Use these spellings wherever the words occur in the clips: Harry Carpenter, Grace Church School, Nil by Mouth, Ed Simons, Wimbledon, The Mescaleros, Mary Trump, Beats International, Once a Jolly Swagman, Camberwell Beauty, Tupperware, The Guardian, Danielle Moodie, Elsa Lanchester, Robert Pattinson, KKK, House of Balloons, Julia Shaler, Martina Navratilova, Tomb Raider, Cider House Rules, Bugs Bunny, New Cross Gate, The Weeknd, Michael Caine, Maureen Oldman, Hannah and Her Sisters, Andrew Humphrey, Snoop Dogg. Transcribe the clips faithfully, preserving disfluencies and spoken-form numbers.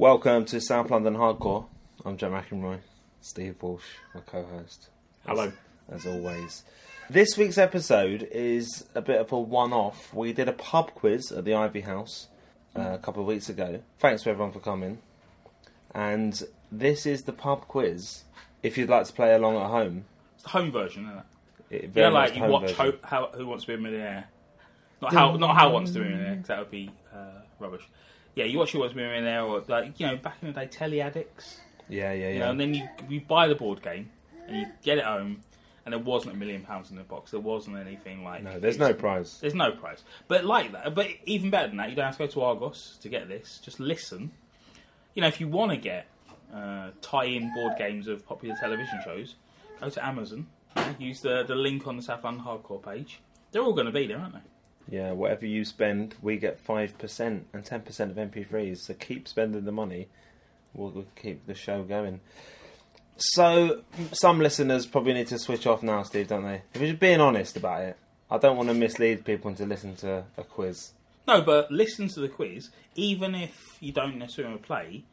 Welcome to South London Hardcore. I'm Joe McEnroy, Steve Walsh, my co-host. Hello. As, as always. This week's episode is a bit of a one-off. We did a pub quiz at the Ivy House uh, a couple of weeks ago. Thanks to everyone for coming. And this is the pub quiz. If you'd like to play along at home. It's the home version, isn't it? it yeah, like you watch Ho- how, Who Wants to Be a Millionaire. Not How not how Wants to Be a Millionaire, because that would be uh, rubbish. Yeah, you watch Who Wants to Be a Millionaire, or, like, you know, back in the day, Telly Addicts. Yeah, yeah, yeah. You know, and then you, you buy the board game, and you get it home, and there wasn't a million pounds in the box. There wasn't anything like... No, there's no prize. There's no prize. But like that, but even better than that, you don't have to go to Argos to get this. Just listen. You know, if you want to get uh, tie-in board games of popular television shows, go to Amazon, use the, the link on the South London Hardcore page. They're all going to be there, aren't they? Yeah, whatever you spend, we get five percent and ten percent of M P threes. So keep spending the money. We'll, we'll keep the show going. So, some listeners probably need to switch off now, Steve, don't they? If you're being honest about it, I don't want to mislead people into listening to a quiz. No, but listen to the quiz. Even if you don't necessarily play,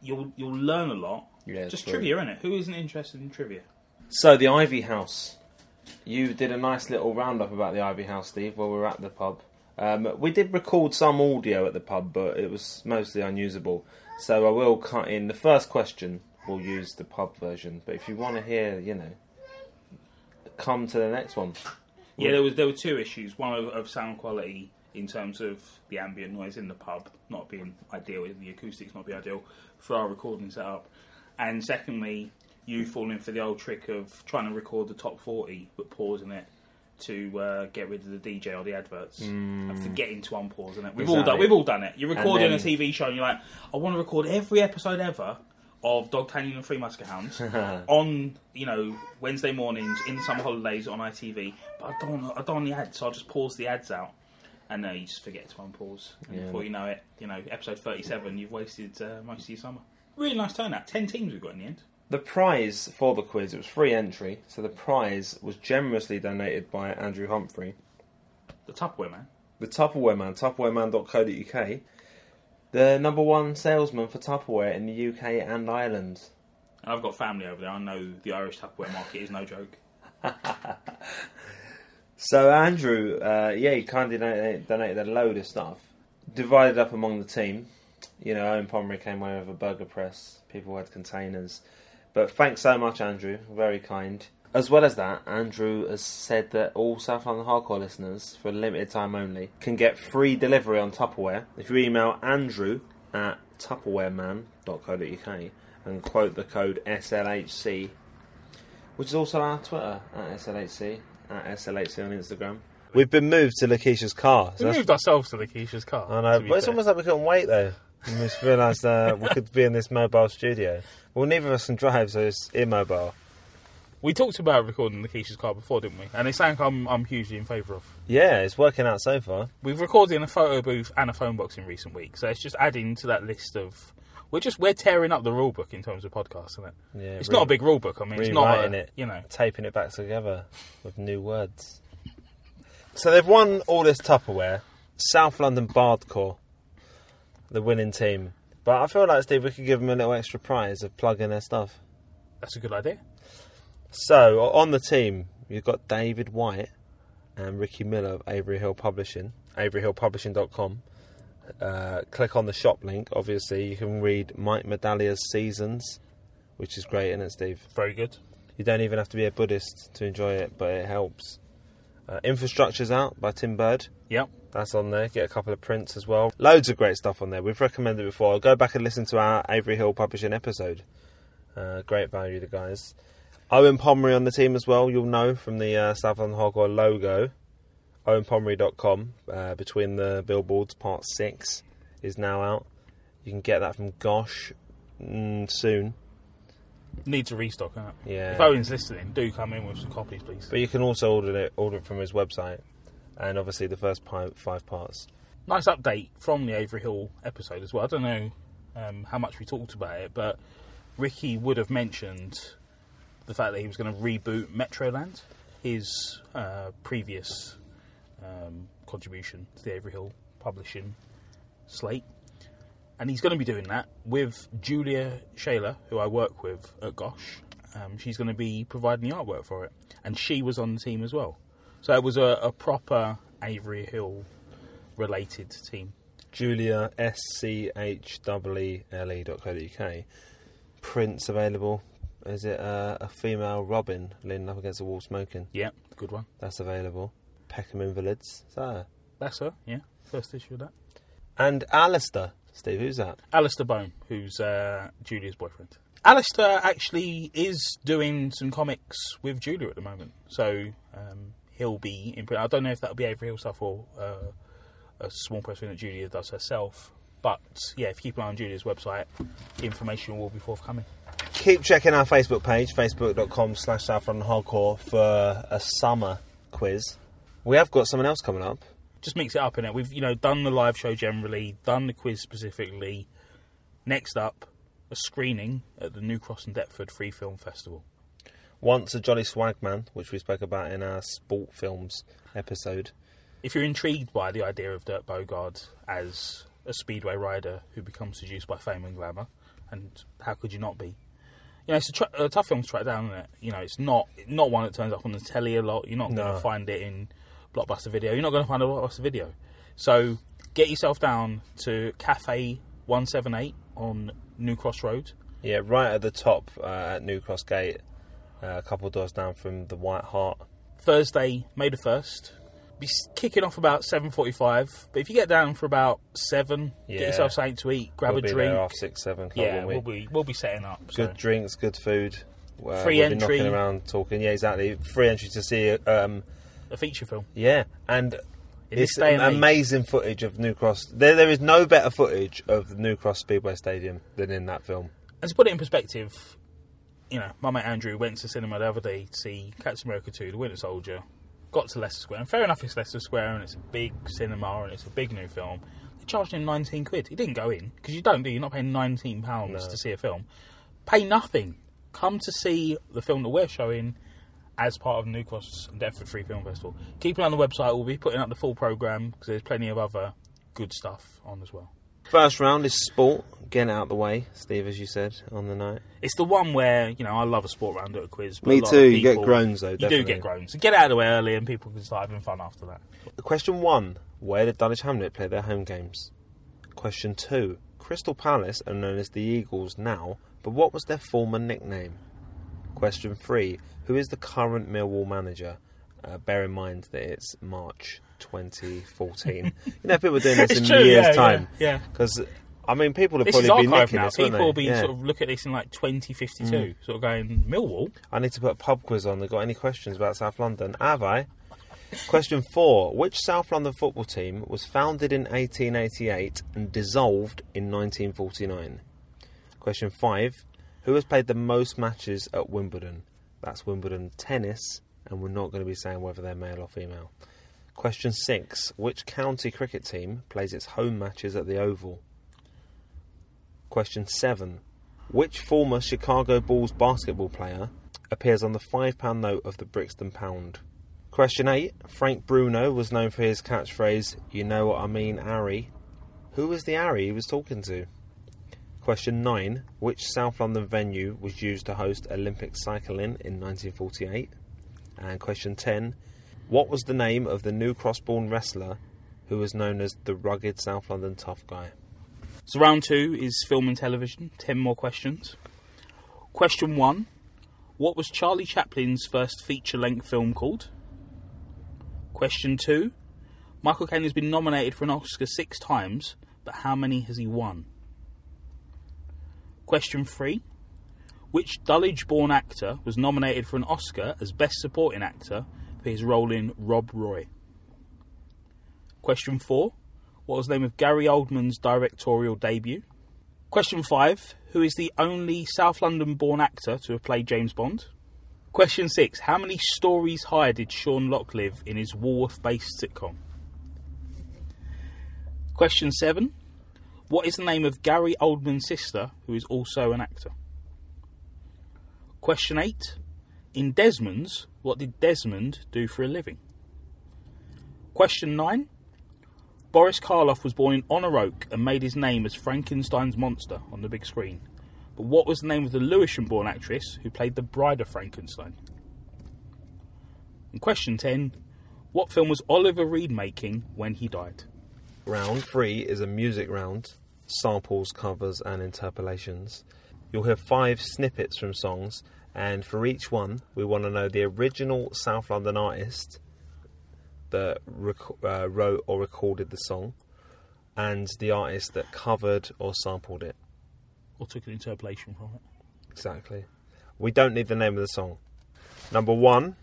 you'll you'll learn a lot. Yeah, just true. Trivia, innit? Who isn't interested in trivia? So, the Ivy House... You did a nice little roundup about the Ivy House, Steve, while we were at the pub. Um, we did record some audio at the pub, but it was mostly unusable. So I will cut in the first question. We'll use the pub version, but if you want to hear, you know, come to the next one. Yeah, there was there were two issues. One of, of sound quality in terms of the ambient noise in the pub not being ideal, the acoustics not being ideal for our recording setup, and secondly, you falling for the old trick of trying to record the top forty but pausing it to uh, get rid of the D J or the adverts mm. and forgetting to unpause it. We've exactly. all done. We've all done it. You're recording then... a T V show and you're like, I want to record every episode ever of Dogtanion and Three Musket Hounds on you know Wednesday mornings in the summer holidays on I T V, but I don't I don't want the ads, so I'll just pause the ads out. And no, you just forget to unpause, and yeah. before you know it, you know episode thirty-seven, you've wasted uh, most of your summer. Really nice turnout. Ten teams we've got in the end. The prize for the quiz, it was free entry, so the prize was generously donated by Andrew Humphrey. The Tupperware Man. The Tupperware Man, tupperware man dot co dot U K. The number one salesman for Tupperware in the U K and Ireland. And I've got family over there, I know the Irish Tupperware market is no joke. So Andrew, uh, yeah, he kindly donated, donated a load of stuff. Divided up among the team. You know, Owen Pomeroy came away with a burger press, people had containers... But thanks so much, Andrew. Very kind. As well as that, Andrew has said that all South London Hardcore listeners, for a limited time only, can get free delivery on Tupperware if you email Andrew at tupperware man dot co dot U K and quote the code S L H C, which is also our Twitter, at S L H C, at S L H C on Instagram. We've been moved to Lakeisha's car. So we moved ourselves to Lakeisha's car. I know, but fair. It's almost like we couldn't wait, though. We just realised uh, we could be in this mobile studio. Well, neither of us can drive, so it's immobile. We talked about recording Lakeisha's car before, didn't we? And it's something I'm, I'm hugely in favour of. Yeah, it's working out so far. We've recorded in a photo booth and a phone box in recent weeks, so it's just adding to that list of... We're just we're tearing up the rule book in terms of podcasts, isn't it? Yeah, it's re- not a big rule book, I mean, it's not... Rewriting it, you know. Taping it back together with new words. So they've won all this Tupperware, South London Bardcore, the winning team. But I feel like, Steve, we could give them a little extra prize of plugging their stuff. That's a good idea. So, on the team, you've got David White and Ricky Miller of Avery Hill Publishing, avery hill publishing dot com. Uh, click on the shop link, obviously. You can read Mike Medaglia's Seasons, which is great, isn't it, Steve? Very good. You don't even have to be a Buddhist to enjoy it, but it helps. Uh, Infrastructure's out by Tim Bird. Yep. That's on there. Get a couple of prints as well. Loads of great stuff on there. We've recommended it before. Go back and listen to our Avery Hill Publishing episode. Uh, great value, the guys. Owen Pomeroy on the team as well. You'll know from the uh, South London Hardcore logo. owen pomeroy dot com, uh, Between the Billboards, part six, is now out. You can get that from Gosh mm, soon. Need to restock, huh? Yeah. If Owen's listening, do come in with some copies, please. But you can also order it, order it from his website. And obviously the first five parts. Nice update from the Avery Hill episode as well. I don't know um, how much we talked about it, but Ricky would have mentioned the fact that he was going to reboot Metroland, his uh, previous um, contribution to the Avery Hill Publishing slate. And he's going to be doing that with Julia Shaler, who I work with at Gosh. Um, she's going to be providing the artwork for it. And she was on the team as well. So it was a, a proper Avery Hill-related team. Julia, S C H E E L E dot co dot U K. Prints available. Is it uh, a female robin leaning up against the wall smoking? Yeah, good one. That's available. Peckham Invalids. Is that her? That's her, yeah. First issue of that. And Alistair. Steve, who's that? Alistair Bone, who's uh, Julia's boyfriend. Alistair actually is doing some comics with Julia at the moment. So um, he'll be... in. I don't know if that'll be Avery Hill stuff or uh, a small press thing that Julia does herself. But, yeah, if you keep an eye on Julia's website, information will be forthcoming. Keep checking our Facebook page, facebook dot com slash South London Hardcore, for a summer quiz. We have got someone else coming up. Just mix it up in it. We've, you know, done the live show generally, done the quiz specifically. Next up, a screening at the New Cross and Deptford Free Film Festival. Once a Jolly Swagman, which we spoke about in our sport films episode. If you're intrigued by the idea of Dirk Bogarde as a speedway rider who becomes seduced by fame and glamour, and how could you not be? You know, it's a, tr- a tough film to track down, isn't it? You know, it's not not one that turns up on the telly a lot. You're not no. going to find it in Blockbuster Video. You're not going to find a Blockbuster Video. So get yourself down to Cafe one seven eight on New Cross Road. Yeah, right at the top uh, at New Cross Gate, uh, a couple of doors down from the White Hart. Thursday, May the first. Be kicking off about seven forty-five. But if you get down for about seven, yeah. get yourself something to eat, grab we'll a drink. Off six, seven, yeah, we'll be we'll be setting up. Good so. drinks, good food. Uh, Free we'll entry. Be knocking around talking. Yeah, exactly. Free entry to see... Um, a feature film. Yeah, and it it's an amazing footage of New Cross. There, there is no better footage of New Cross Speedway Stadium than in that film. And to put it in perspective, you know, my mate Andrew went to cinema the other day to see Captain America two, The Winter Soldier, got to Leicester Square, and fair enough it's Leicester Square and it's a big cinema and it's a big new film. They charged him nineteen quid. He didn't go in, because you don't do, you're not paying nineteen pounds no. to see a film. Pay nothing. Come to see the film that we're showing as part of New Cross and Deptford Free Film Festival. Keep an eye on the website. We'll be putting up the full programme because there's plenty of other good stuff on as well. First round is sport. Getting out of the way, Steve, as you said, on the night. It's the one where, you know, I love a sport round at a quiz. But Me a too. People, you get groans, though, definitely. You do get groans. So get out of the way early and people can start having fun after that. Question one, where did Dulwich Hamlet play their home games? Question two, Crystal Palace are known as the Eagles now, but what was their former nickname? Question three, who is the current Millwall manager? Uh, bear in mind that it's March twenty fourteen. You know, people are doing this in true, years' yeah, time. Yeah. Because, yeah. I mean, people have this probably been looking at this, people will be yeah. sort of look at this in like twenty fifty-two, mm. sort of going, Millwall? I need to put a pub quiz on. They've got any questions about South London? Have I? Question four, which South London football team was founded in eighteen eighty-eight and dissolved in nineteen forty-nine? Question five, who has played the most matches at Wimbledon? That's Wimbledon tennis, and we're not going to be saying whether they're male or female. Question six. Which county cricket team plays its home matches at the Oval? Question seven. Which former Chicago Bulls basketball player appears on the five pound note of the Brixton Pound? Question eight. Frank Bruno was known for his catchphrase, "You know what I mean, Ari." Who was the Ari he was talking to? Question nine. Which South London venue was used to host Olympic cycling in nineteen forty-eight? And question ten. What was the name of the New Cross-born wrestler who was known as the rugged South London tough guy? So round two is film and television. Ten more questions. Question one. What was Charlie Chaplin's first feature-length film called? Question two. Michael Caine has been nominated for an Oscar six times, but how many has he won? Question three. Which Dulwich-born actor was nominated for an Oscar as Best Supporting Actor for his role in Rob Roy? Question four. What was the name of Gary Oldman's directorial debut? Question five. Who is the only South London-born actor to have played James Bond? Question six. How many stories higher did Sean Lock live in his Walworth-based sitcom? Question seven. What is the name of Gary Oldman's sister, who is also an actor? Question eight. In Desmond's, what did Desmond do for a living? Question nine. Boris Karloff was born in Honor Oak and made his name as Frankenstein's monster on the big screen. But what was the name of the Lewisham-born actress who played the bride of Frankenstein? And question ten. What film was Oliver Reed making when he died? Round three is a music round. Samples, covers and interpolations. You'll hear five snippets from songs, and for each one we want to know the original South London artist that rec- uh, wrote or recorded the song, and the artist that covered or sampled it. Or took an interpolation from it. Exactly. We don't need the name of the song. Number one.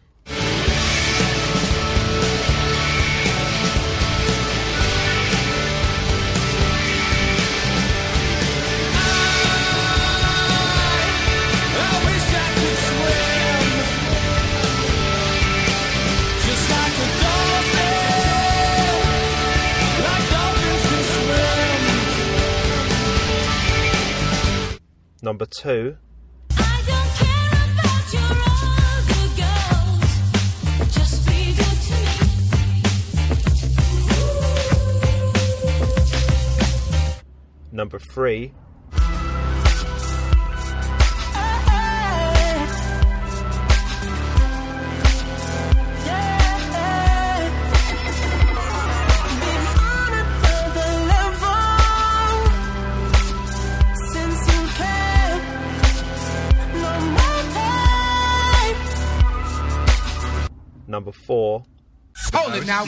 Number two. I don't care about your other girls. Just be good to me. Number three. Number four. Hold it now.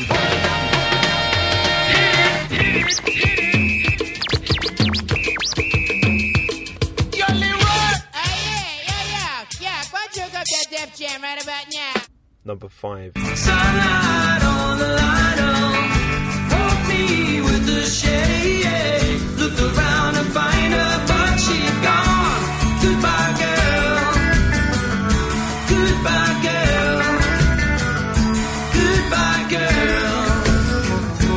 Number five. Sunlight on the light, walk me with the shade. Look around and find her, but she's gone. Goodbye, girl.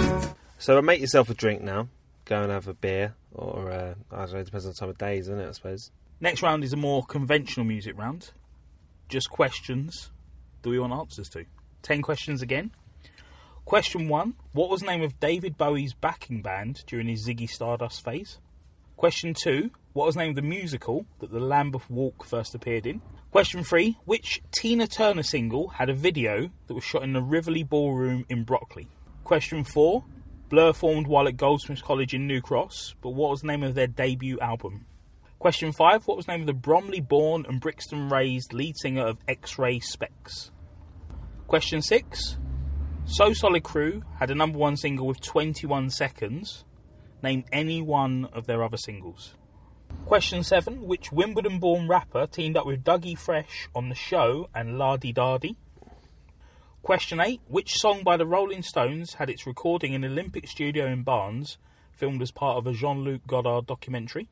Goodbye, girl. So make yourself a drink now. Go and have a beer, or uh, I don't know, it depends on the time of day, isn't it, I suppose. Next round is a more conventional music round. Just questions that we want answers to. Ten questions again. Question one, what was the name of David Bowie's backing band during his Ziggy Stardust phase? Question two, what was the name of the musical that the Lambeth Walk first appeared in? Question three, which Tina Turner single had a video that was shot in the Rivoli Ballroom in Brockley? Question four, Blur formed while at Goldsmiths College in New Cross, but what was the name of their debut album? Question five. What was the name of the Bromley-born and Brixton-raised lead singer of X-Ray Specs? Question six. So Solid Crew had a number one single with twenty-one seconds. Name any one of their other singles. Question seven. Which Wimbledon-born rapper teamed up with Dougie Fresh on The Show and La Di Da Di? Question eight. Which song by the Rolling Stones had its recording in an Olympic studio in Barnes, filmed as part of a Jean-Luc Godard documentary?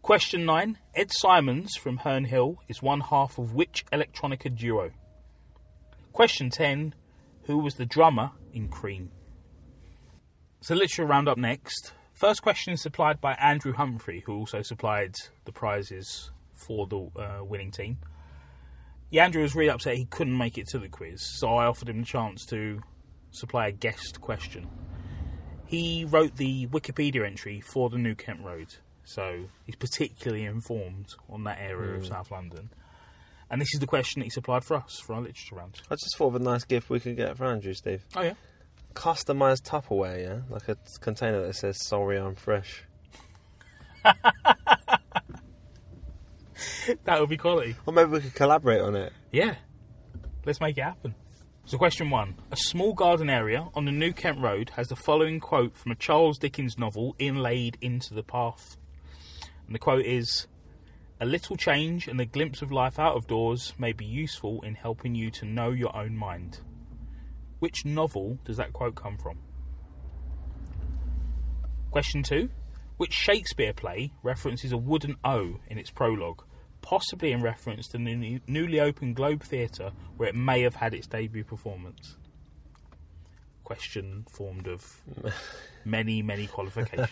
Question nine. Ed Simons from Herne Hill is one half of which electronica duo? Question ten. Who was the drummer in Cream? So let's round up next. First question is supplied by Andrew Humphrey, who also supplied the prizes for the uh, winning team. Yeah, Andrew was really upset he couldn't make it to the quiz, so I offered him the chance to supply a guest question. He wrote the Wikipedia entry for the New Kent Road, so he's particularly informed on that area mm. of South London. And this is the question that he supplied for us, for our literature round. I just thought of a nice gift we could get for Andrew, Steve. Oh, yeah? Customised Tupperware, yeah? Like a container that says, sorry, I'm fresh. That would be quality. Or maybe we could collaborate on it. Yeah. Let's make it happen. So question one. A small garden area on the New Kent Road has the following quote from a Charles Dickens novel inlaid into the path. And the quote is, "A little change and a glimpse of life out of doors may be useful in helping you to know your own mind." Which novel does that quote come from? Question two. Which Shakespeare play references a wooden O in its prologue, possibly in reference to the newly opened Globe Theatre, where it may have had its debut performance? Question formed of many, many qualifications.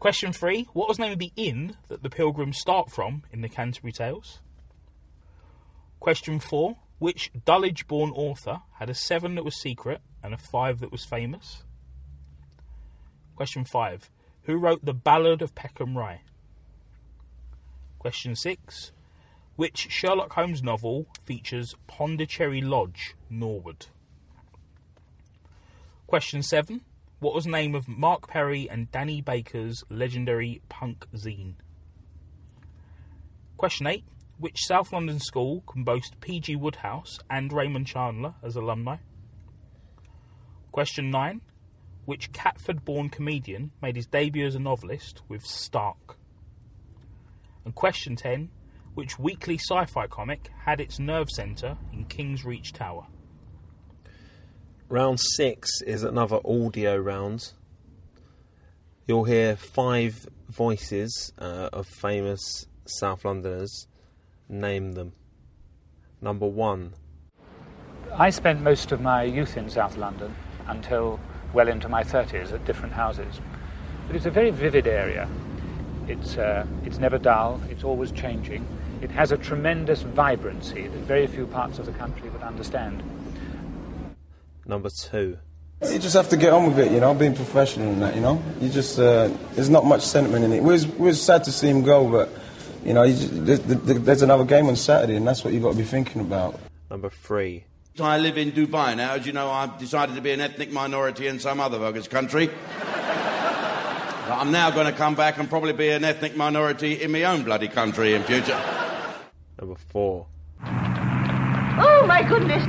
Question three. What was the name of the inn that the pilgrims start from in the Canterbury Tales? Question four. Which Dulwich-born author had a seven that was secret and a five that was famous? Question five. Who wrote The Ballad of Peckham Rye? Question six. Which Sherlock Holmes novel features Pondicherry Lodge, Norwood? Question seven. What was the name of Mark Perry and Danny Baker's legendary punk zine? Question eight. Which South London school can boast P G Woodhouse and Raymond Chandler as alumni? Question nine. Which Catford-born comedian made his debut as a novelist with Stark? And question ten. Which weekly sci-fi comic had its nerve centre in King's Reach Tower? Round six is another audio round. You'll hear five voices uh, of famous South Londoners. Name them. Number one. I spent most of my youth in South London until well into my thirties at different houses. But it's a very vivid area. It's, uh, it's never dull, it's always changing. It has a tremendous vibrancy that very few parts of the country would understand. Number two. You just have to get on with it, you know, being professional and that, you know. You just, uh, there's not much sentiment in it. We was, we was sad to see him go, but you know, there's another game on Saturday, and that's what you've got to be thinking about. Number three. I live in Dubai now. As you know, I've decided to be an ethnic minority in some other bogus country. I'm now going to come back and probably be an ethnic minority in my own bloody country in future. Number four. Oh, my goodness.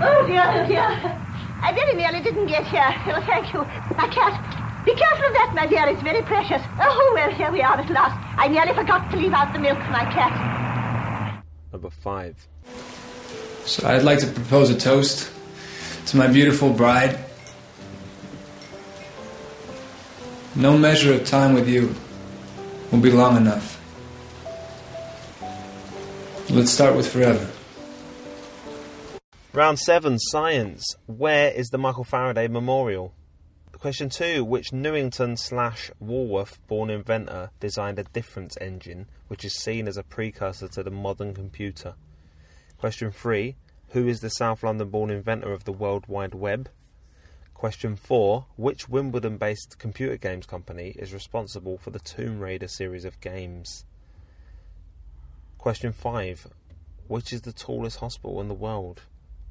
Oh, dear, oh, dear. I very nearly didn't get here. Oh, thank you. My cat... Be careful of that, my dear. It's very precious. Oh, well, here we are at last. I nearly forgot to leave out the milk for my cat. Number five. So I'd like to propose a toast to my beautiful bride. No measure of time with you will be long enough. Let's start with forever. Round seven, science. Where is the Michael Faraday Memorial? Question two. Which Newington slash Walworth-born inventor designed a difference engine, which is seen as a precursor to the modern computer? Question three. Who is the South London-born inventor of the World Wide Web? Question four. Which Wimbledon-based computer games company is responsible for the Tomb Raider series of games? Question five. Which is the tallest hospital in the world?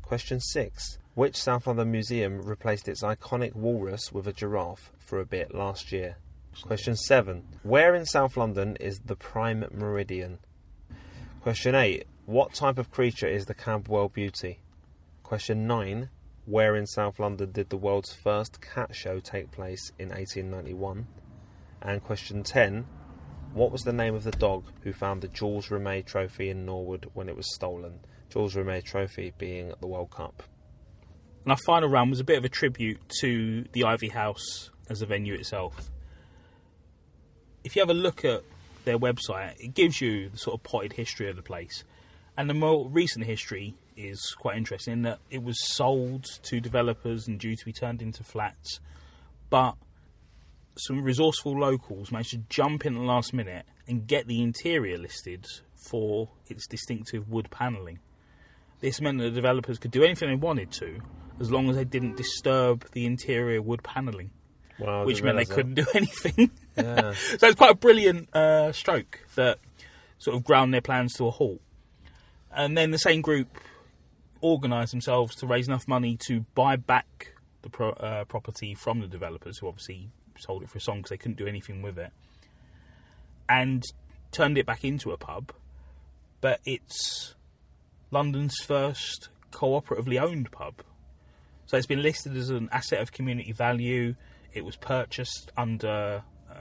Question six. Which South London museum replaced its iconic walrus with a giraffe for a bit last year? Question seven. Where in South London is the Prime Meridian? Question eight. What type of creature is the Campbell Beauty? Question nine. Where in South London did the world's first cat show take place in eighteen ninety-one? And question ten. What was the name of the dog who found the Jules Rimet Trophy in Norwood when it was stolen? Jules Rimet Trophy being at the World Cup. And our final round was a bit of a tribute to the Ivy House as a venue itself. If you have a look at their website, it gives you the sort of potted history of the place. And the more recent history is quite interesting in that it was sold to developers and due to be turned into flats. But some resourceful locals managed to jump in at the last minute and get the interior listed for its distinctive wood panelling. This meant that the developers could do anything they wanted to, as long as they didn't disturb the interior wood panelling, wow, which meant they that. couldn't do anything. Yeah. So it's quite a brilliant uh, stroke that sort of ground their plans to a halt. And then the same group organised themselves to raise enough money to buy back the pro- uh, property from the developers, who obviously sold it for a song because they couldn't do anything with it, and turned it back into a pub. But it's London's first cooperatively owned pub. So it's been listed as an asset of community value. It was purchased under uh,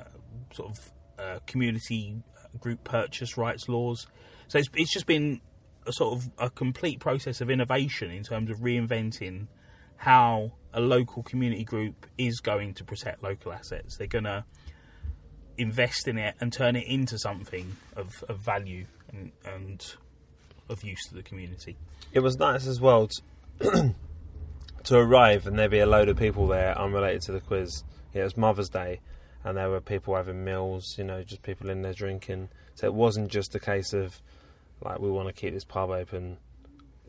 sort of uh, community group purchase rights laws. So it's, it's just been a sort of a complete process of innovation in terms of reinventing how a local community group is going to protect local assets. They're going to invest in it and turn it into something of, of value and, and of use to the community. It was nice as well to, to arrive and there be a load of people there unrelated to the quiz. Yeah, it was Mother's Day and there were people having meals, you know, just people in there drinking. So it wasn't just a case of, like, we want to keep this pub open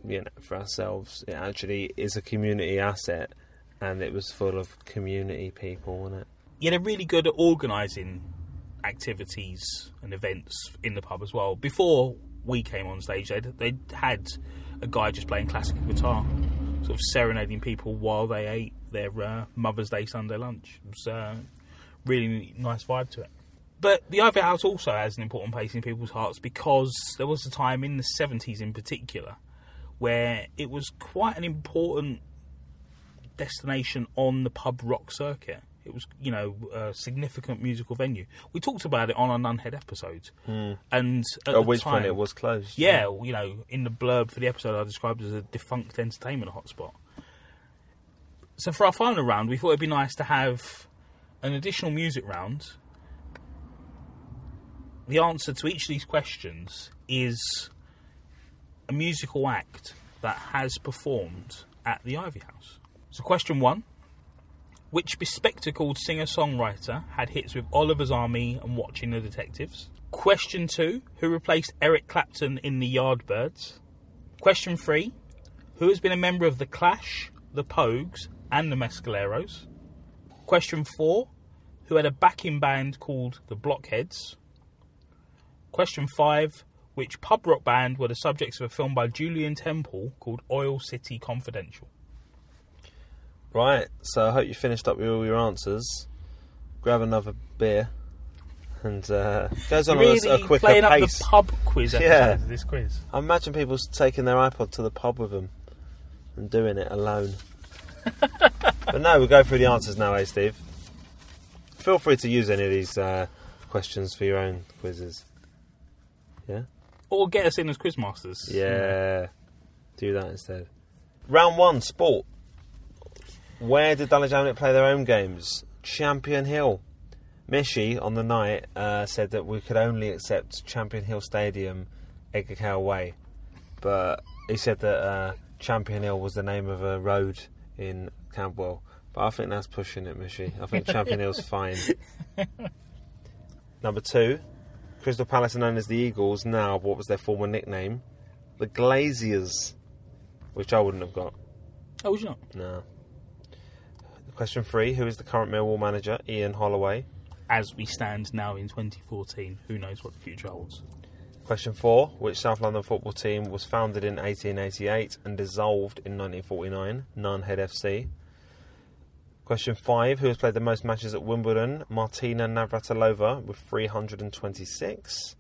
you know, for ourselves. It actually is a community asset, and it was full of community people, wasn't it? Yeah, they're really good at organising activities and events in the pub as well. Before we came on stage, they they had a guy just playing classical guitar, sort of serenading people while they ate their uh, Mother's Day Sunday lunch. It was uh, really nice vibe to it. But the Ivy House also has an important place in people's hearts, because there was a time in the seventies in particular where it was quite an important destination on the pub rock circuit. It was, you know, a significant musical venue. We talked about it on our Nunhead episode. Mm. And at, at which time, point it was closed. Yeah, yeah, you know, in the blurb for the episode I described it as a defunct entertainment hotspot. So for our final round, we thought it'd be nice to have an additional music round. The answer to each of these questions is a musical act that has performed at the Ivy House. So question one, which bespectacled singer-songwriter had hits with Oliver's Army and Watching the Detectives? Question two, who replaced Eric Clapton in the Yardbirds? Question three, who has been a member of The Clash, The Pogues and The Mescaleros? Question four, who had a backing band called The Blockheads? Question five, which pub rock band were the subjects of a film by Julian Temple called Oil City Confidential? Right, so I hope you finished up with all your answers. Grab another beer and uh, goes on really a, a quicker playing pace. Playing up the pub quiz episode yeah. of this quiz. I imagine people taking their iPod to the pub with them and doing it alone. But no, we'll go through the answers now, eh, Steve? Feel free to use any of these uh, questions for your own quizzes. Yeah. Or get us in as quizmasters. Yeah. Do that instead. Round one, sport. Where did Dulwich Hamlet play their own games? Champion Hill. Mishi on the night uh, said that we could only accept Champion Hill Stadium, Edgar Cowell Way. But he said that uh, Champion Hill was the name of a road in Campbell. But I think that's pushing it, Mishi. I think Champion Hill's fine. Number two. Crystal Palace are known as the Eagles now, but what was their former nickname? The Glaziers, which I wouldn't have got. Oh, would you not? No. Question three, who is the current Millwall manager? Ian Holloway. As we stand now in twenty fourteen, who knows what the future holds? Question four, which South London football team was founded in eighteen eighty-eight and dissolved in nineteen forty-nine? Nunhead F C. Question five, who has played the most matches at Wimbledon? Martina Navratilova with three hundred twenty-six.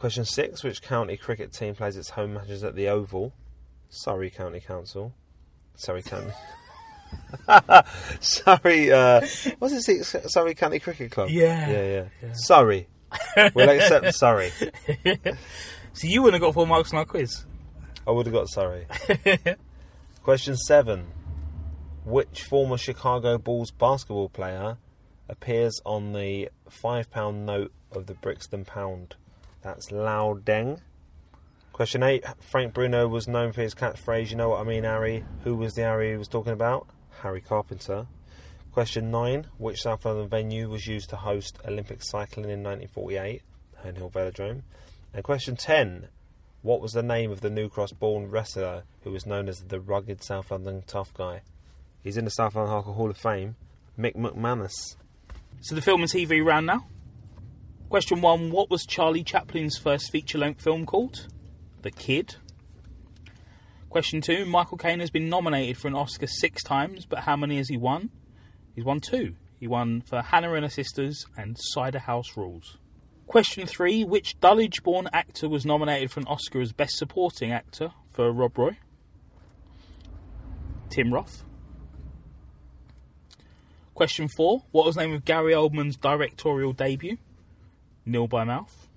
Question six, which county cricket team plays its home matches at the Oval? Surrey County Council. Surrey County. Surrey, uh, what's it, six? Surrey County Cricket Club? Yeah. Yeah, yeah. yeah. Surrey. We'll accept Surrey. So you wouldn't have got four marks on our quiz. I would have got Surrey. Question seven. Which former Chicago Bulls basketball player appears on the five pound note of the Brixton Pound? That's Lao Deng. Question eight. Frank Bruno was known for his catchphrase, "You know what I mean, Harry." Who was the Harry he was talking about? Harry Carpenter. Question nine. Which South London venue was used to host Olympic cycling in nineteen forty-eight? Hernhill Velodrome. And question ten. What was the name of the New Cross-born wrestler who was known as the rugged South London tough guy? He's in the South London Hardcore Hall of Fame, Mick McManus. So the film and T V round now. Question one, what was Charlie Chaplin's first feature-length film called? The Kid. Question two, Michael Caine has been nominated for an Oscar six times, but how many has he won? He's won two. He won for Hannah and Her Sisters and Cider House Rules. Question three, which Dulwich-born actor was nominated for an Oscar as Best Supporting Actor for Rob Roy? Tim Roth. Question four, what was the name of Gary Oldman's directorial debut? Nil by Mouth.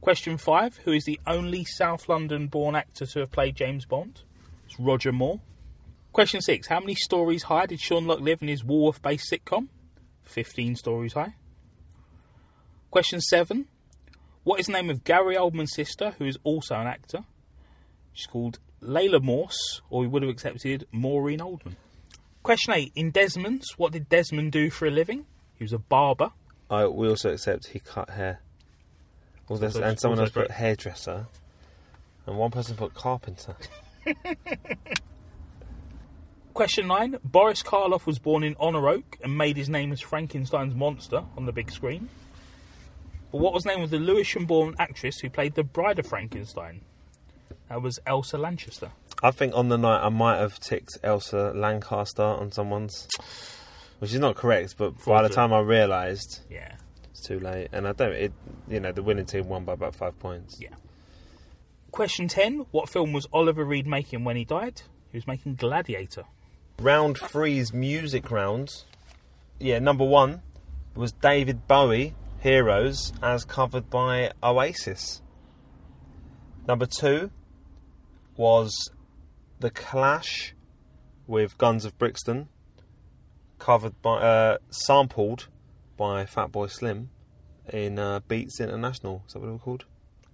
Question five, who is the only South London-born actor to have played James Bond? It's Roger Moore. Question six, how many stories high did Sean Lock live in his Walworth-based sitcom? fifteen stories high. Question seven, what is the name of Gary Oldman's sister, who is also an actor? She's called Layla Morse, or we would have accepted Maureen Oldman. Question eight, in Desmond's, what did Desmond do for a living? He was a barber. I, we also accept he cut hair. Also, and someone else put hairdresser. And one person put carpenter. Question nine. Boris Karloff was born in Honor Oak and made his name as Frankenstein's monster on the big screen. But what was the name of the Lewisham-born actress who played the bride of Frankenstein? That was Elsa Lanchester. I think on the night I might have ticked Elsa Lancaster on someone's, which is not correct, but Fraudulent. By the time I realised, yeah, it's too late. And I don't, it, you know, the winning team won by about five points. Yeah. Question ten. What film was Oliver Reed making when he died? He was making Gladiator. Round three's music rounds. Yeah, number one was David Bowie, Heroes, as covered by Oasis. Number two was The Clash with Guns of Brixton, covered by, uh, sampled by Fatboy Slim in uh, Beats International. Is that what it was called?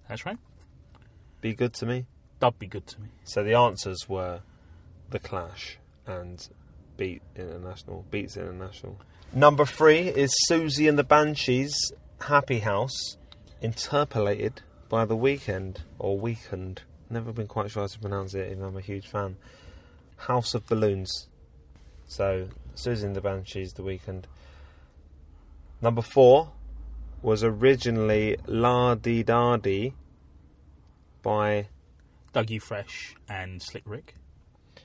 That's right. Be Good To Me? That'd Be Good To Me. So the answers were The Clash and Beat International. Beats International. Number three is Susie and the Banshees, Happy House, interpolated by The Weeknd, or Weeknd. Never been quite sure how to pronounce it, even though I'm a huge fan. House of Balloons. So, Susie and the Banshees, The Weeknd. Number four was originally La Di Da Di by Dougie Fresh and Slick Rick.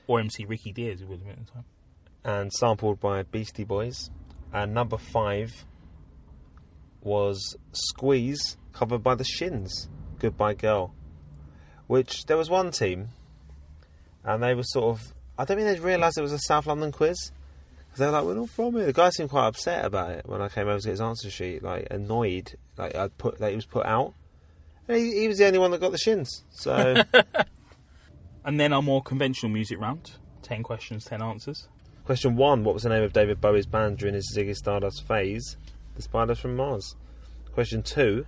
Or M C Ricky D, as it would have been at the time. And sampled by Beastie Boys. And number five was Squeeze, covered by The Shins, Goodbye Girl. Which, there was one team, and they were sort of... I don't think they'd realised it was a South London quiz. Because they were like, we're not from here. The guy seemed quite upset about it when I came over to get his answer sheet. Like, annoyed. Like, I'd put, like he was put out. And he, he was the only one that got The Shins. So... And then our more conventional music round. Ten questions, ten answers. Question one. What was the name of David Bowie's band during his Ziggy Stardust phase? The Spiders from Mars. Question two.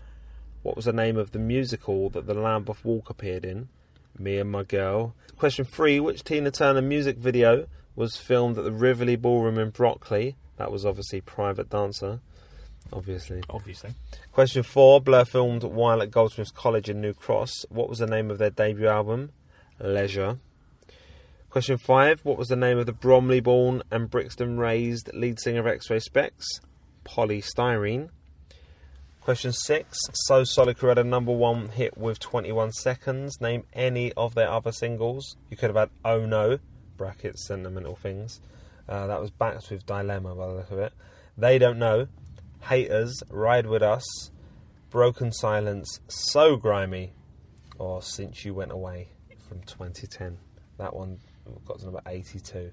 What was the name of the musical that the Lambeth Walk appeared in? Me and My Girl. Question three. Which Tina Turner music video was filmed at the Rivoli Ballroom in Broccoli? That was obviously Private Dancer. Obviously. Obviously. Question four. Blur filmed while at Goldsmiths College in New Cross. What was the name of their debut album? Leisure. Question five. What was the name of the Bromley-born and Brixton-raised lead singer of X-Ray Specs? Polystyrene. Question six. So Solid Crew had a number one hit with twenty-one seconds. Name any of their other singles. You could have had Oh No, brackets, sentimental things. Uh, that was backed with Dilemma by the look of it. They Don't Know, Haters, Ride With Us, Broken Silence, So Grimy, or Since You Went Away from twenty ten. That one got to number eighty-two.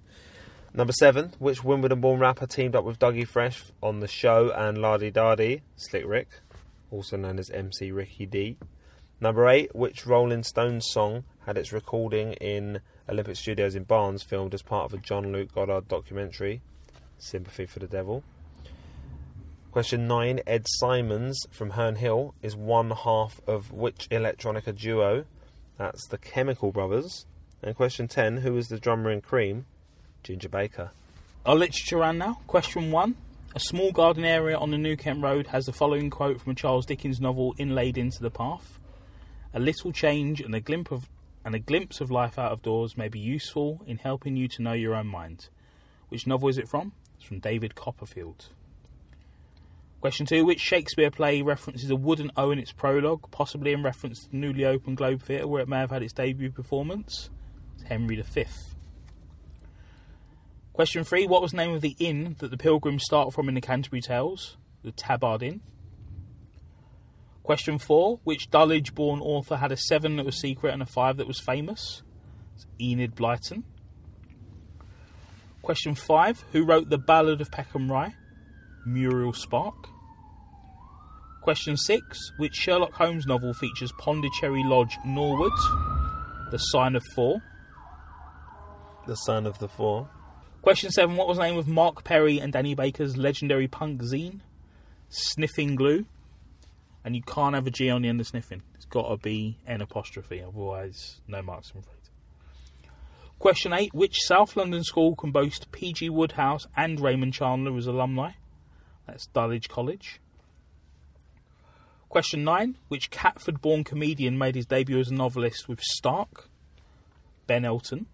Number seven, which Wimbledon-born rapper teamed up with Dougie Fresh on The Show and La Di Da Di? Slick Rick, also known as M C Ricky D. Number eight, which Rolling Stones song had its recording in Olympic Studios in Barnes, filmed as part of a John Luke Goddard documentary? Sympathy for the Devil. Question nine, Ed Simons from Herne Hill is one half of which electronica duo? That's the Chemical Brothers. And question ten, who is the drummer in Cream? Ginger Baker. Our literature round now. Question one. A small garden area on the New Kent Road has the following quote from a Charles Dickens novel inlaid into the path. A little change and a glimpse of and a glimpse of life out of doors may be useful in helping you to know your own mind. Which novel is it from? It's from David Copperfield. Question two. Which Shakespeare play references a wooden O in its prologue, possibly in reference to the newly opened Globe Theatre where it may have had its debut performance? It's Henry the Fifth. Question three. What was the name of the inn that the pilgrims start from in the Canterbury Tales? The Tabard Inn. Question four. Which Dulwich-born author had a seven that was secret and a five that was famous? It's Enid Blyton. Question five. Who wrote The Ballad of Peckham Rye? Muriel Spark. Question six. Which Sherlock Holmes novel features Pondicherry Lodge, Norwood? The Sign of Four. The Sign of the Four. Question seven, what was the name of Mark Perry and Danny Baker's legendary punk zine? Sniffing Glue. And you can't have a G on the end of sniffing. It's got to be an apostrophe, otherwise no marks, I'm afraid. Question eight, which South London school can boast P G Woodhouse and Raymond Chandler as alumni? That's Dulwich College. Question nine. Which Catford-born comedian made his debut as a novelist with Stark? Ben Elton.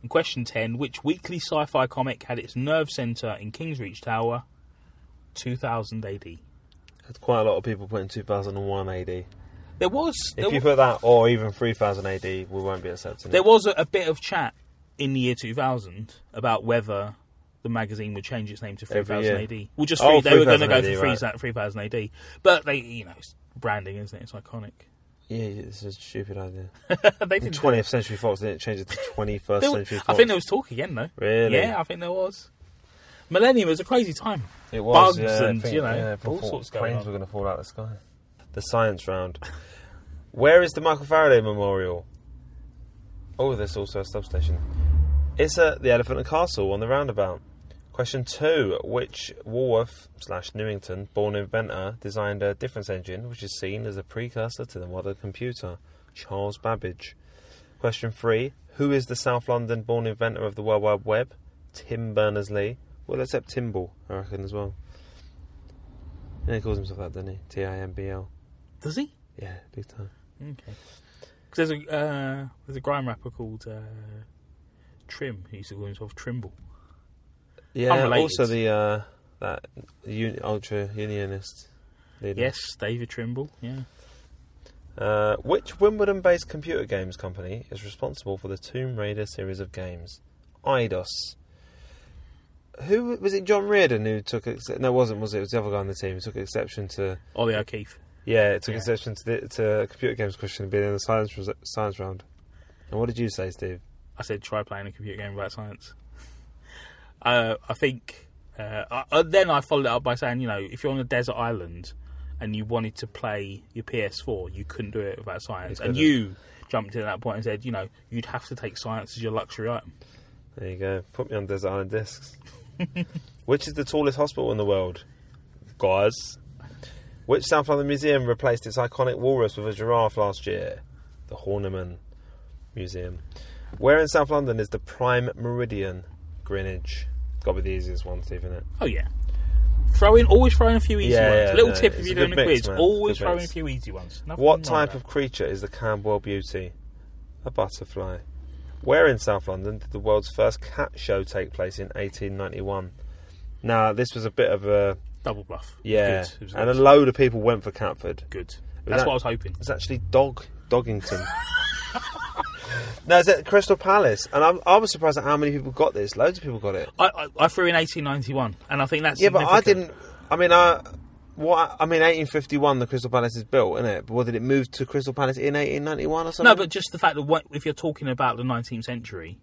And question ten. Which weekly sci-fi comic had its nerve centre in Kingsreach Tower? two thousand A D. Had quite a lot of people put in two thousand one A D. There was... There if you put that, or even three thousand A D, we won't be accepting There it. was a, a bit of chat in the year two thousand about whether the magazine would change its name to three thousand A D. Well, just oh, three, they were going to go for right. three thousand A D. But, they, you know, it's branding, isn't it? It's iconic. Yeah, it's a stupid idea. They didn't twentieth Century Fox didn't change it to twenty-first there, Century Fox. I think there was talk again, though. Really? Yeah, I think there was. Millennium was a crazy time. It was, Bugs yeah, and, think, you know, yeah, all fall, sorts going on. Planes were going to fall out of the sky. The science round. Where is the Michael Faraday Memorial? Oh, there's also a substation. It's at the Elephant and Castle on the roundabout. Question two. Which Woolworth slash Newington born inventor designed a difference engine which is seen as a precursor to the modern computer? Charles Babbage. Question three. Who is the South London born inventor of the World Wide Web? Tim Berners-Lee. Well, except Timbal, I reckon, as well. And he calls himself that, doesn't he? T I M B L. Does he? Yeah, big time. Okay. Because there's a uh, there's a grime rapper called uh, Trim. He used to call himself Trimble. Yeah, unrelated. Also the uh, that un- ultra unionist leader. Yes, David Trimble. Yeah. Uh, which Wimbledon-based computer games company is responsible for the Tomb Raider series of games? Eidos. Who was it? John Reardon who took ex- no, it wasn't was it? It was the other guy on the team who took exception to Ollie O'Keefe. Yeah, it took yeah. exception to the to computer games question being in the science science round. And what did you say, Steve? I said try playing a computer game about science. uh, I think. Uh, I, then I followed it up by saying, you know, if you're on a desert island and you wanted to play your P S four, you couldn't do it without science. And you jumped in at that point and said, you know, you'd have to take science as your luxury item. There you go. Put me on desert island discs. Which is the tallest hospital in the world? Guys. Which South London Museum replaced its iconic walrus with a giraffe last year? The Horniman Museum. Where in South London is the Prime Meridian? Greenwich. Got to be the easiest one, Steve, isn't it? Oh, yeah. Throw in, always throw in a few easy yeah, ones. Yeah, Little no, tip if you're doing a quiz, mix, always good throw mix. in a few easy ones. Nothing what type of creature is the Camberwell Beauty? A butterfly. Where in South London did the world's first cat show take place in eighteen ninety-one? Now, this was a bit of a... Double bluff. Yeah. Good. And a load of people went for Catford. Good. That's that, what I was hoping. It's actually Dog... Doggington. No, it's at Crystal Palace. And I'm, I was surprised at how many people got this. Loads of people got it. I, I, I threw in eighteen ninety-one. And I think that's Yeah, but I didn't... I mean, I... What I mean, eighteen fifty-one, the Crystal Palace is built, isn't it? But what, did it move to Crystal Palace in eighteen ninety-one or something? No, but just the fact that what, if you're talking about the nineteenth century,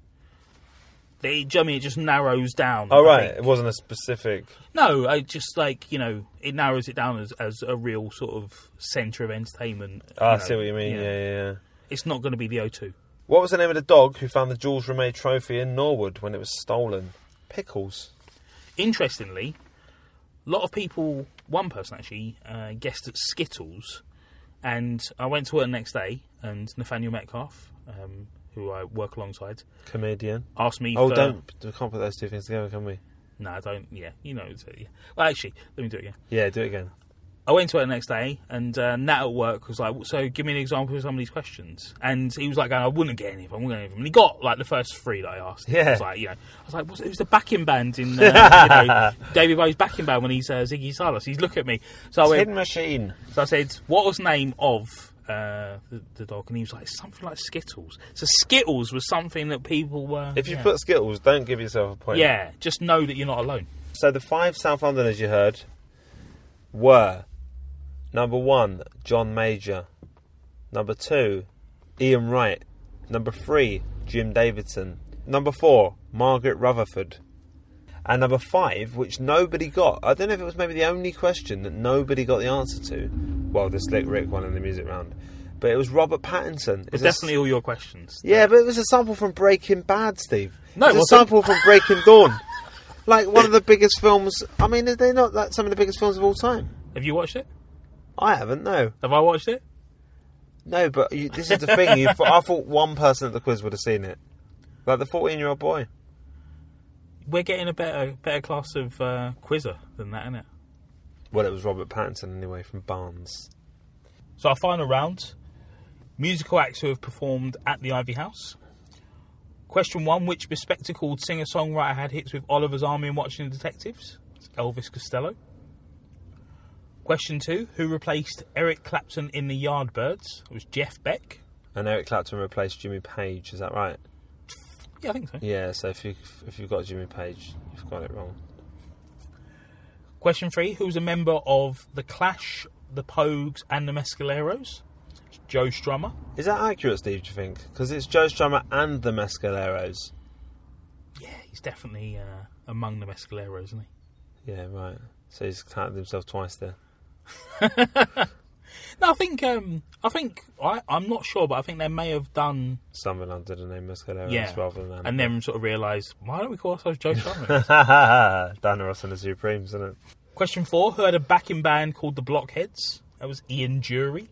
they, I mean, it just narrows down. Oh, I right. Think. It wasn't a specific... No, I just, like, you know, it narrows it down as, as a real sort of centre of entertainment. Oh, I know, see what you mean, you know. yeah, yeah, yeah. It's not going to be the O two. What was the name of the dog who found the Jules Rimet trophy in Norwood when it was stolen? Pickles. Interestingly, a lot of people... One person actually uh, guessed at Skittles, and I went to work the next day, and Nathaniel Metcalf, um, who I work alongside, comedian, asked me. Oh, for... don't we can't put those two things together, can we? No, I don't. Yeah, you know. It's, yeah. Well, actually, let me do it again. Yeah, do it again. I went to work the next day, and uh, Nat at work was like, "So, give me an example of some of these questions." And he was like, "Going, I wouldn't get any of them. I wouldn't get any of them." And he got like the first three that I asked. Yeah. I was like, you know, I was like, "What's it was the backing band in uh, you know, David Bowie's backing band when he's uh, Ziggy Stardust?" He's looked at me. So I went, Tin Machine. So I said, "What was the name of uh, the, the dog?" And he was like, "Something like Skittles." So Skittles was something that people were. If you yeah. put Skittles, don't give yourself a point. Yeah, just know that you're not alone. So the five South Londoners you heard were. Number one, John Major. Number two, Ian Wright. Number three, Jim Davidson. Number four, Margaret Rutherford. And number five, which nobody got. I don't know if it was maybe the only question that nobody got the answer to. Well, the Slick Rick one in the music round. But it was Robert Pattinson. It's definitely a... all your questions. Yeah, but it was a sample from Breaking Bad, Steve. No, it was a sample from Breaking Dawn. Like, one of the biggest films... I mean, are they not like, some of the biggest films of all time? Have you watched it? I haven't, no. Have I watched it? No, but you, this is the thing. You, I thought one person at the quiz would have seen it. Like the fourteen-year-old boy. We're getting a better better class of uh, quizzer than that, innit? Well, it was Robert Pattinson, anyway, from Barnes. So our final round, musical acts who have performed at the Ivy House. Question one, which bespectacled singer-songwriter had hits with Oliver's Army and Watching the Detectives? It's Elvis Costello. Question two, who replaced Eric Clapton in the Yardbirds? It was Jeff Beck. And Eric Clapton replaced Jimmy Page, is that right? Yeah, I think so. Yeah, so if, you, if you've got Jimmy Page, you've got it wrong. Question three, who was a member of The Clash, The Pogues and The Mescaleros? It's Joe Strummer. Is that accurate, Steve, do you think? Because it's Joe Strummer and The Mescaleros. Yeah, he's definitely uh, among The Mescaleros, isn't he? Yeah, right. So he's counted himself twice there. No, I think um, I think I, I'm not sure, but I think they may have done something under the name Mescaleros, yeah, rather than Anna. And then sort of realised, why don't we call ourselves Joe Strummer? Diana Ross and the Supremes, isn't it? Question four: who had a backing band called the Blockheads? That was Ian Dury.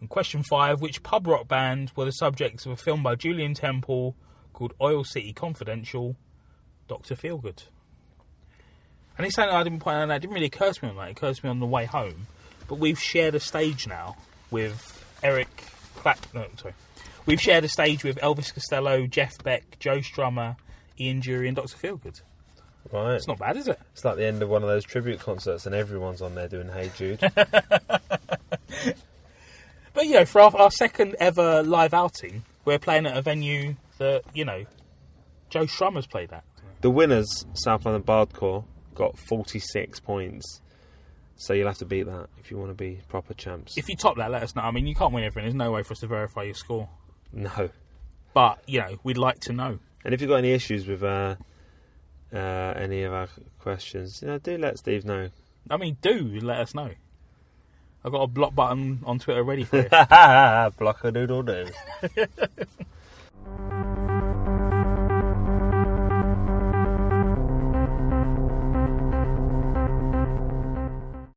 And question five: which pub rock band were the subjects of a film by Julian Temple called Oil City Confidential? Doctor Feelgood. And it's something I didn't point out, it didn't really occur to me on that, it occurs to me on the way home. But we've shared a stage now with Eric Clapton. No, sorry. We've shared a stage with Elvis Costello, Jeff Beck, Joe Strummer, Ian Dury and Doctor Feelgood. Right. It's not bad, is it? It's like the end of one of those tribute concerts and everyone's on there doing Hey Jude. But, you know, for our, our second ever live outing, we're playing at a venue that, you know, Joe Strummer's played at. The winners, South London Hardcore, got forty-six points. So you'll have to beat that if you want to be proper champs. If you top that, let us know. I mean, you can't win everything. There's no way for us to verify your score. No. But, you know, we'd like to know. And if you've got any issues with uh, uh, any of our questions, you know, do let Steve know. I mean, do let us know. I've got a block button on Twitter ready for you. Block-a-doodle-doo.